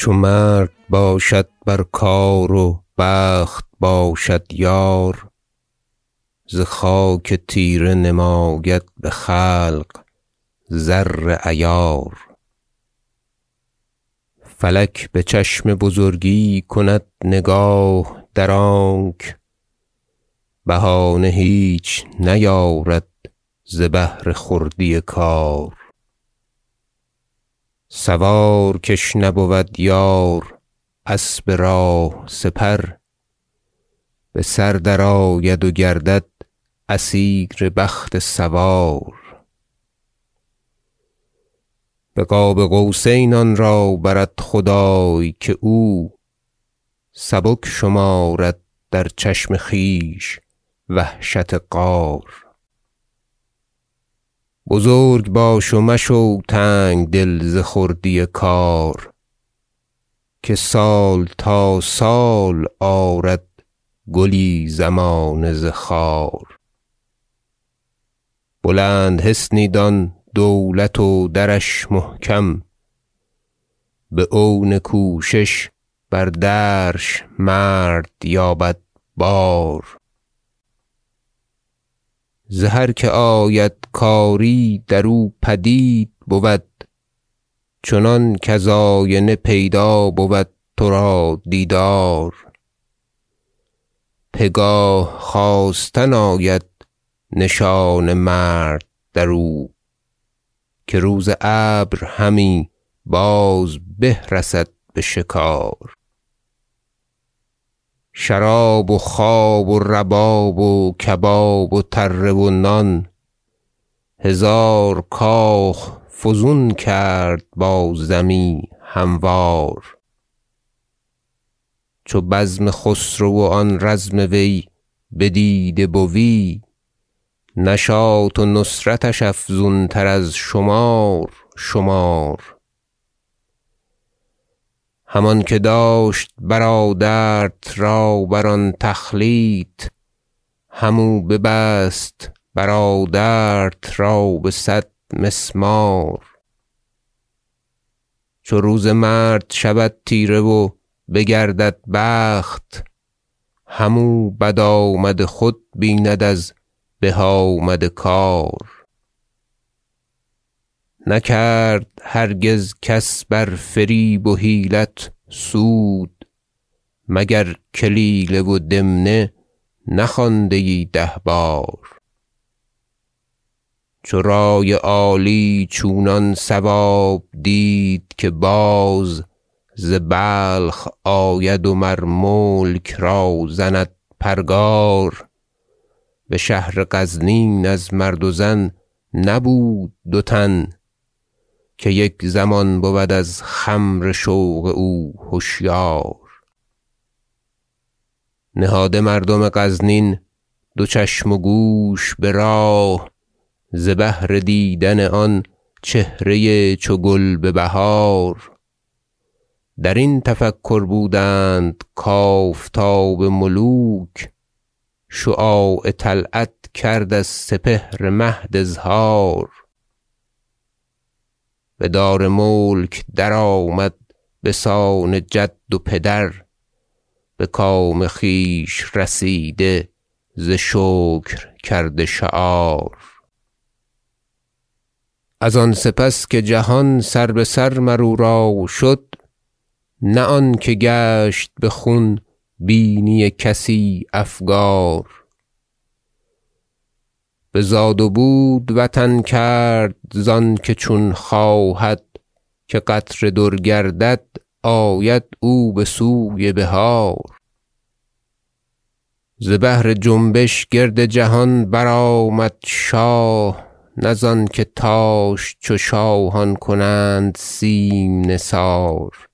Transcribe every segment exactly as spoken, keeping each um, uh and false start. چو مرد باشد بر کار و بخت باشد یار، ز خاک تیره نماید به خلق زر عیار. فلک به چشم بزرگی کند نگاه در آنک، بهانه هیچ نیارد ز بهر خردی کار. سوار کش نبود یار اسب راه سپر، به سر در آید و گردد اسیر بخت سوار. به قاب قوسین آن را برد خدای که او، سبک شمارد در چشم خویش وحشت غار. بزرگ باش و مشو تنگ دل ز خردی کار، که سال تا سال آرد گلی زمانه ز خار. بلند حصنی دان دولت و درش محکم، به عون کوشش بر درش مرد یابد بار. ز هر که آید کاری در او پدید بود، چنان کز آینه پیدا بود تو را دیدار. پگاه خواستن آید نشان مرد در او، که روز ابر همی باز به رسد به شکار. شراب و خواب و رباب و کباب و تره و نان، هزار کاخ فزون کرد با زمی هموار. چو بزم خسرو و آن رزم وی بدیده بوی، نشاط و نصرتش افزون تر از شمار شمار. همان که داشت برادرت را بر آن تخلیط، همو ببست برادرت را به صد مسمار. چو روز مرد شود تیره و بگردد بخت، همو بد آمد خود بیند از به آمد کار. نکرد هرگز کس بر فریب و حیلت سود، مگر کلیله و دمنه نخوانده ای ده بار. چو رای عالی چونان ثواب دید که باز، ز بلخ آید و مر ملک را زند پرگار. به شهر غزنین از مرد و زن نبود دو تن، که یک زمان بود از خمر شوق او هوشیار. نهاده مردم غزنین دو چشم و گوش به راه، ز بهر دیدن آن چهره چو گل به بهار. در این تفکر بودند کآفتاب ملوک، شعاع طلعت کرد از سپهر مهد اظهار. به دار ملک در آمد به سان جد و پدر، به کام خویش رسیده ز شکر کرده شعار. از آن سپس که جهان سر به سر مرو را شد، نه آن که گشت به خون بینی کسی افگار. به زاد و بود وطن کرد زان که چون خواهد، که قطره در گردد آید او به سوی بهار. ز بهر جنبش گرد جهان برآمد شاه، نه زان که تاش چو شاهان کنند سیم نثار.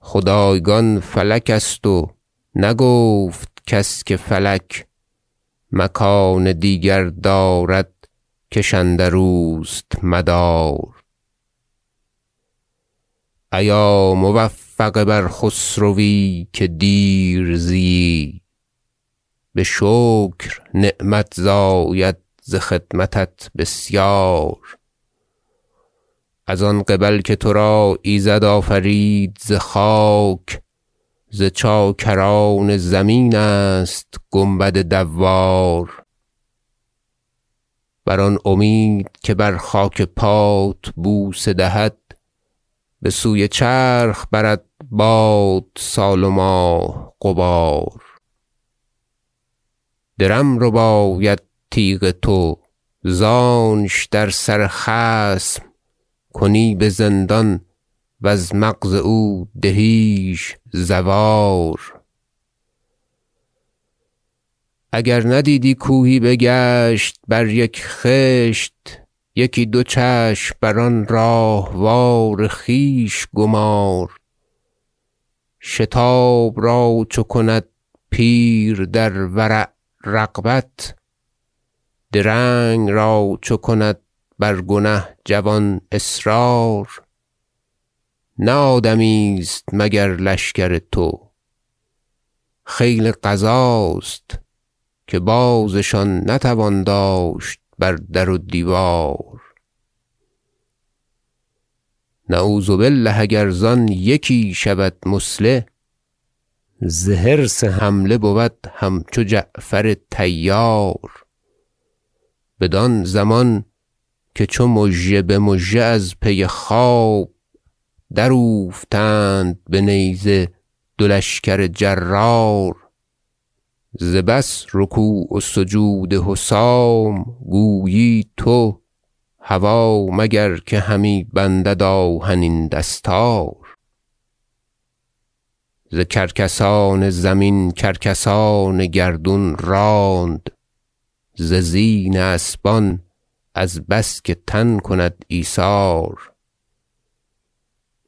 خدایگان فلک است و نگفت کس که فلک، مکان دیگر دارد کش اندروست مدار. ایا موفق بر خسروی که دیر زیی، به شکر نعمت زاید ز خدمتت بسیار. از آن قبل که تو را ایزد آفرید ز خاک، ز چاکران زمین است گنبد دوار. بر آن امید که بر خاک پات بوسه دهد، به سوی چرخ برد باد سال و ماه غبار. درم رو باید تیغ تو، زانش در سر خصم کنی به زندان و از مغز او دهیش زوار. اگر ندیدی کوهی بگشت بر یک خشت، یکی دو چشم بر آن راهوار خویش گمار. شتاب را چو کند پیر در ورع رغبت، درنگ را چو کند بر گنه جوان اصرار. نه آدمی است مگر لشکر تو، خیل قضاست که بازشان نتوان داشت بر در و دیوار. نعوذ بالله اگر زان یکی شود مسله، ز حرص حمله بود همچو جعفر طیار. بدان زمان که چو مژه به مژه از پی خواب، در اوفتند به نیزه دو لشکر جرار. ز بس رکوع و سجود حسام گویی تو، هوا مگر که همی بندد آهنین دستار. ز کرکسان زمین کرکسان گردون راند، ز زین اسبان از بس که تن کند ایثار.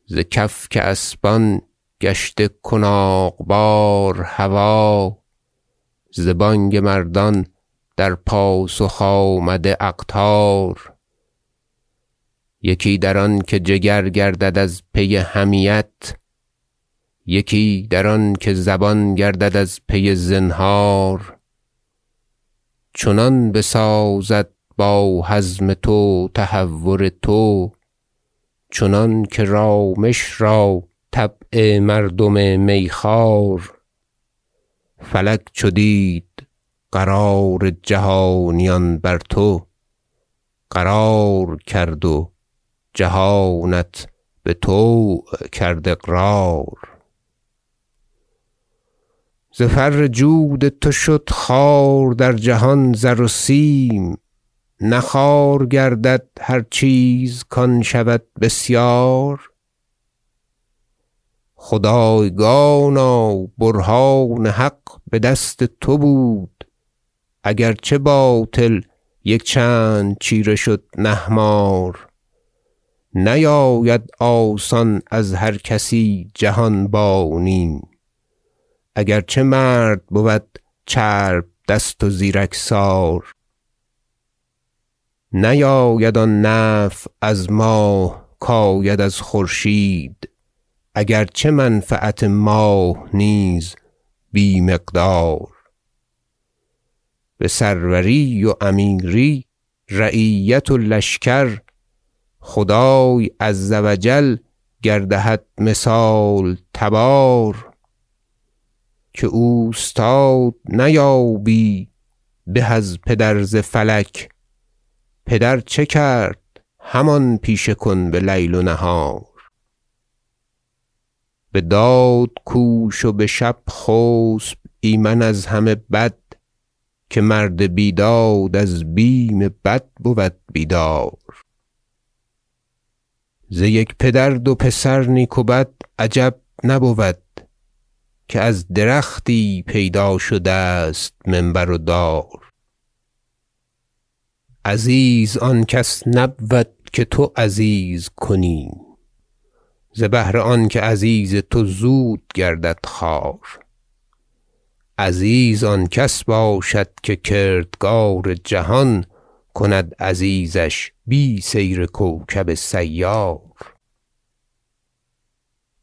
ز کفک اسبان گشته کناغبار هوا، ز بانگ مردان در پاسخ آمده اقطار. یکی در آن که جگر گردد از پی حمیت، یکی در آن که زبان گردد از پی زنهار. چنان بسازد با حزم تو تهور تو، چنان که رامش را طبع مردم میخوار. فلک چو دید قرار جهانیان بر تو، قرار کرد و جهانت به تو کرد اقرار. ز فر جود تو شد خوار در جهان زر و سیم، نه خوار گردد هر چیز کان شود بسیار. خدایگانا برهان حق به دست تو بود، اگرچه باطل یک چند چیره شد نهمار. نیاید آسان از هر کسی جهان بانی، اگرچه مرد بود چرب دست و زیرک سار. نیاید آن نفع از ماه کاید از خورشید، اگرچه منفعت ماه نیز بی مقدار. به سروری و امیری رعیت و لشکر، خدای عزوجل گردهد مثال تبار. که اوستاد نیابی به از پدر ز فلک، پدر چه کرد همان پیشه کن به لیل و نهار. به داد کوش و به شب خسب ایمن از همه بد، که مرد بیداد از بیم بد بود بیدار. ز یک پدر دو پسر نیک و بد عجب نبود، که از درختی پیدا شده است منبر و دار. عزیز آن کس نبود که تو عزیز کنی، ز بهر آن که عزیز تو زود گردد خوار. عزیز آن کس باشد که کردگار جهان، کند عزیزش بی سیر کوکب سیار.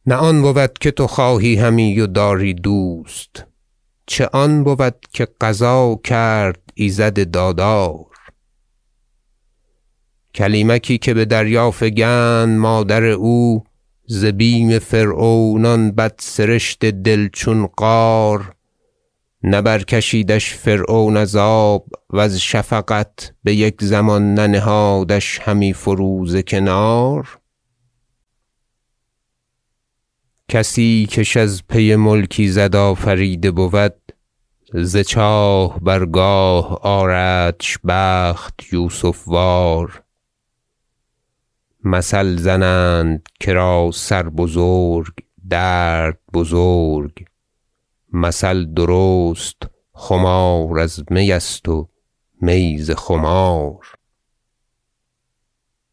نه آن بود که تو خواهی همی و داری دوست، چه آن بود که قضا کرد ایزد دادار. کلیمکی که به دریا فگند مادر او، ز بیم فرعونان بد سرشت دل چون قار. نبرکشیدش فرعون از آب وز شفقت، به یک زمان ننهادش همی فروز کنار. کسی کش از پی ملکی زد آفریده بود، ز چاه برگاه آردش بخت یوسف وار. مثل زنند کرا سر بزرگ درد بزرگ، مثل درست خمار از می است و می ز خمار.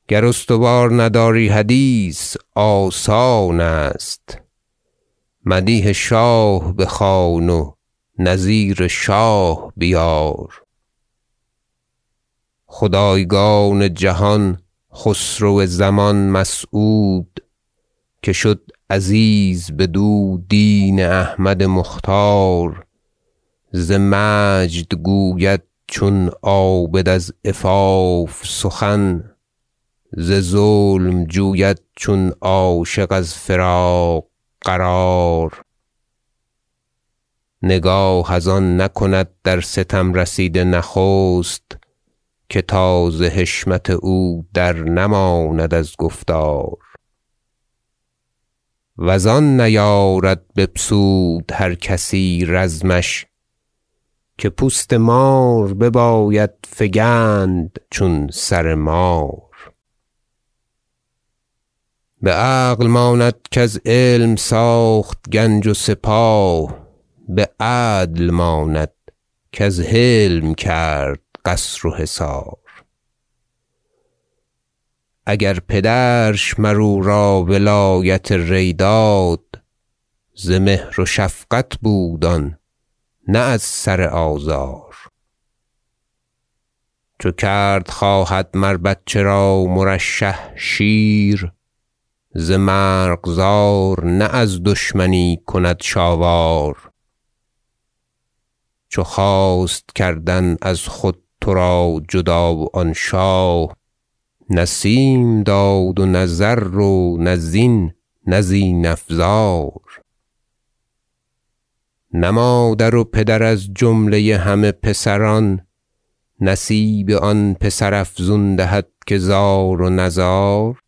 گر استوار نداری حدیث آسان است، مدیح شاه بخوان و نظیر شاه بیار. خدایگان جهان خسرو زمان مسعود، که شد عزیز بدو دین احمد مختار. ز مجد گوید چون عابد از عفاف سخن، ز ظلم جوید چون عاشق از فراق قرار. نگاه از آن نکند در ستم رسیده نخست، که تا ز حشمت او در نماند از گفتار. وزان نیارد بپسود هر کسی رزمش، که پوست مار بباید فگند چون سر مار. به عقل ماند کز علم ساخت گنج و سپاه، به عدل ماند کز حلم کرد قصر و حصار. اگر پدرش مرو را ولایت ری داد، ز مهر و شفقت بودان نه از سر آزار. چو کرد خواهد مر بچه را مرشح شیر، ز مرغزار نه از دشمنی کند شاوار. چو خواست کردن از خود تو را جدا و آن شاه، نسیم داد و نظر و نزین نزین افزار. نه مادر و پدر از جمله همه پسران، نصیب آن پسر افزون دهد که زار و نزار.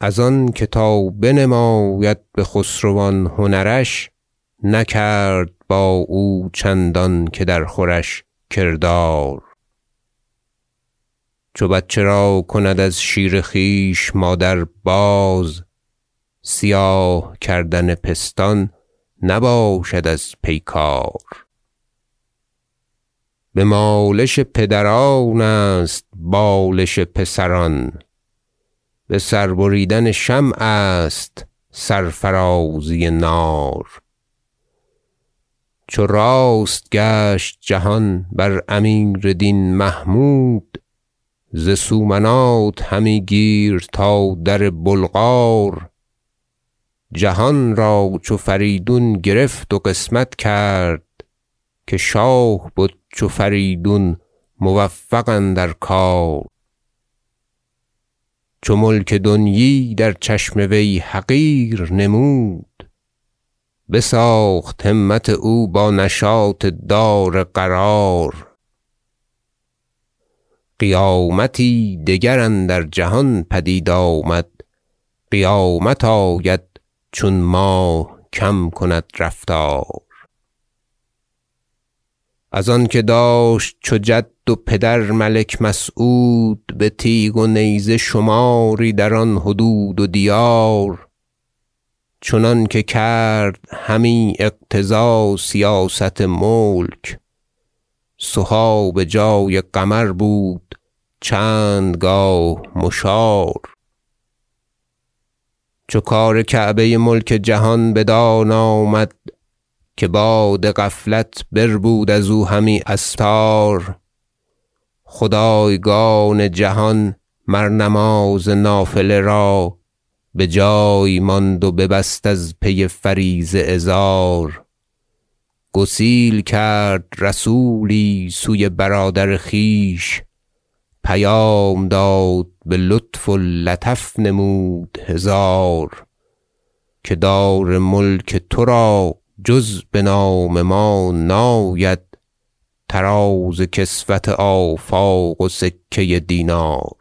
از آن که تا بنماید به خسروان هنرش، نکرد با او چندان که در خورش کردار. چو بچه را کند از شیر خویش مادر باز، سیاه کردن پستان نباشد از پیکار. به مالش پدران است بالش پسران، به سر بریدن شمع است سرفرازی نار. چو راست گشت جهان بر امیر دین محمود، ز سومنات همی گیر تا در بلغار. جهان را چو فریدون گرفت و قسمت کرد، که شاه بد چو فریدون موفق اندر کار. چو ملک دنیی در چشم وی حقیر نمود، بساخت همت او با نشاط دار قرار. قیامتی دگر اندر جهان پدید آمد، قیامت آید چون ماه کم کند رفتار. از آن که داشت چو جد و پدر ملک مسعود، به تیغ و نیزه شماری در آن حدود و دیار. چنان که کرد همی اقتضا سیاست ملک، سحاب به جای قمر بود چند گاه مشار. چو کار کعبه ملک جهان بدان آمد، که باد غفلت بربود از او همی استار. خدایگان جهان مر نماز نافله را، به جای ماند و ببست از پی فریضه ازار. گسیل کرد رسولی سوی برادر خیش، پیام داد به لطف و لطف نمود هزار، که دار ملک تو را جز به نام ما ناید، تراز کسوت آفاق و سکه دینار.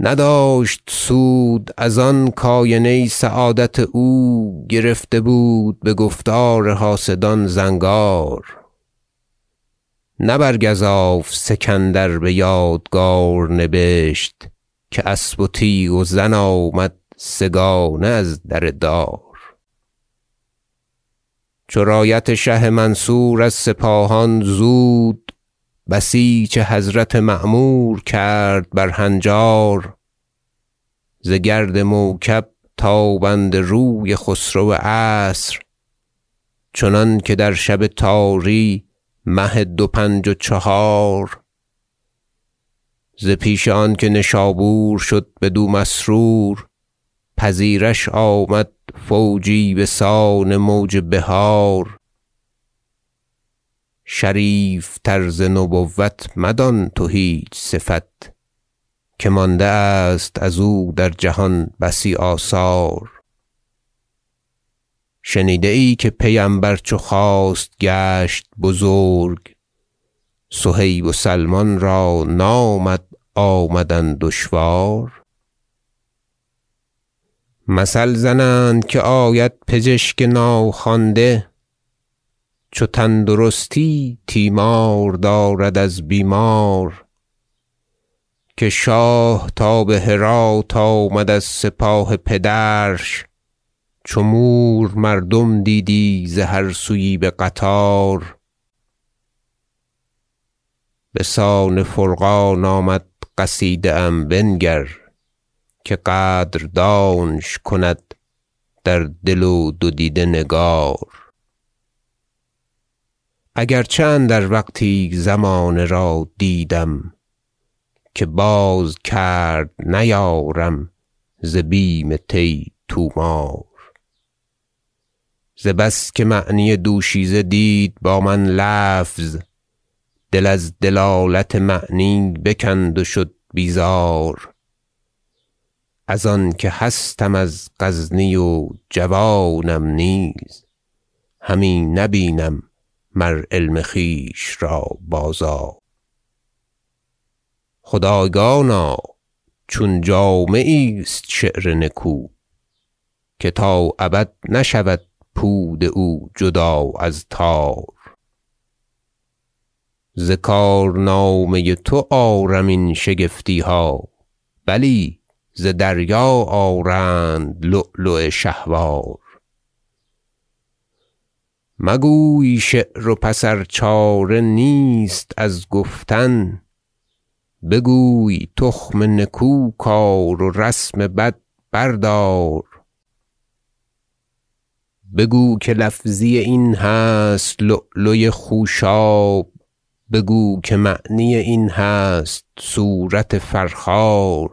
نداشت سود از آن کاینه سعادت او، گرفته بود به گفتار حاسدان زنگار. نبرگزاف سکندر به یادگار نبشت، که اسب و تیغ و زن آمد سگانه از در دار. چو رایت شه منصور از سپاهان زود، بسیچ حضرت مأمور کرد بر هنجار. ز گرد موکب تابنده روی خسرو عصر، چنان که در شب تاری مه دو پنج و چهار. ز پیش آن که نشابور شد بدو مسرور، پذیرش آمد فوجی به سان موج بهار. شریف تر ز نبوت مدان تو هیچ صفت، که مانده است از او در جهان بسی آثار. شنیده ای که پیمبر چو خواست گشت بزرگ، صهیب و سلمان را نامد آمدن دشوار. مثل زنند که آید پزشک ناخوانده، چو تندرستی تیمار دارد از بیمار. که شاه تا به هرات آمد از سپاه پدرش، چو مور مردم دیدی ز هر سویی به قطار. به سان فرقان آمد قصیده ام بنگر، که قدردانش کند در دل و دو دیده نگار. اگر چند در وقتی زمان را دیدم، که باز کرد نیارم ز بیم طی تومار. ز بس که معنی دوشیزه دید با من لفظ، دل از دلالت معنی بکند و شد بیزار. از آن که هستم از غزنی و جوانم نیز، همی نبینم مر علم خویش را بازار. خدایگانا چون جامعی است شعر نکو، که تا ابد نشود پود او جدا از تار. ز کارنامه تو آرم این شگفتی ها، بلی ز دریا آرند لؤلؤ شهوار. مگوی شعر و پسر چاره نیست از گفتن، بگوی تخم نکو کار و رسم بد بردار. بگو که لفظی این هست لؤلؤ خوشاب، بگو که معنی این هست صورت فرخار.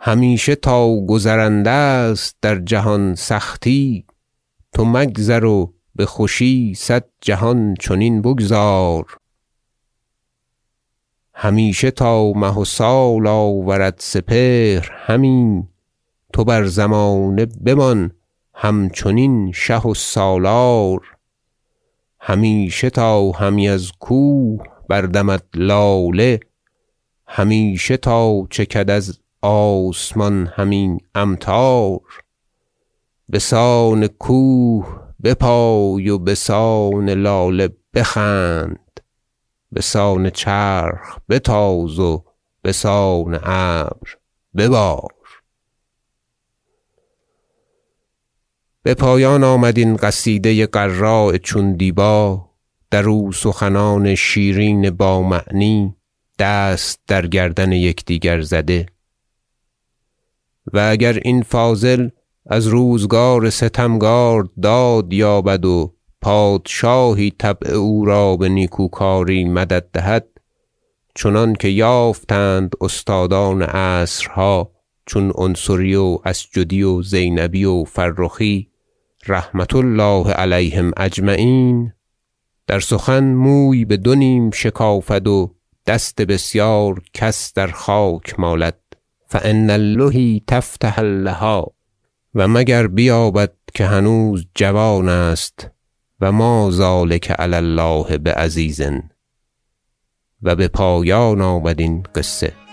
همیشه تا گذرنده است در جهان سختی، تو مگذر و به خوشی صد جهان چنین بگذار. همیشه تا مه و سال آورد سپهر همین، تو بر زمانه بمان همچنین شه و سالار. همیشه تا همی از کوه بردمد لاله، همیشه تا چکد از آسمان همین امطار. به سان کوه بپای و به سان لاله بخند، به سان چرخ بتاز و به سان ابر ببار. به پایان آمد این قصیده قراء چون دیبا، در او سخنان شیرین با معنی، دست در گردن یکدیگر زده. و اگر این فاضل از روزگار ستمگار داد یابد و پادشاهی طبع او را به نیکوکاری مدد دهد، چنان که یافتند استادان عصرها چون عنصری و اسجدی و زینبی و فرخی رحمت الله علیهم اجمعین، در سخن موی به دو نیم شکافد و دست بسیار کس در خاک مالد، فان اللهی تفتح اللها. و مگر بیابد که هنوز جوان است و ما ذالک علی الله بعزیزن. و به پایان آمد این قصه.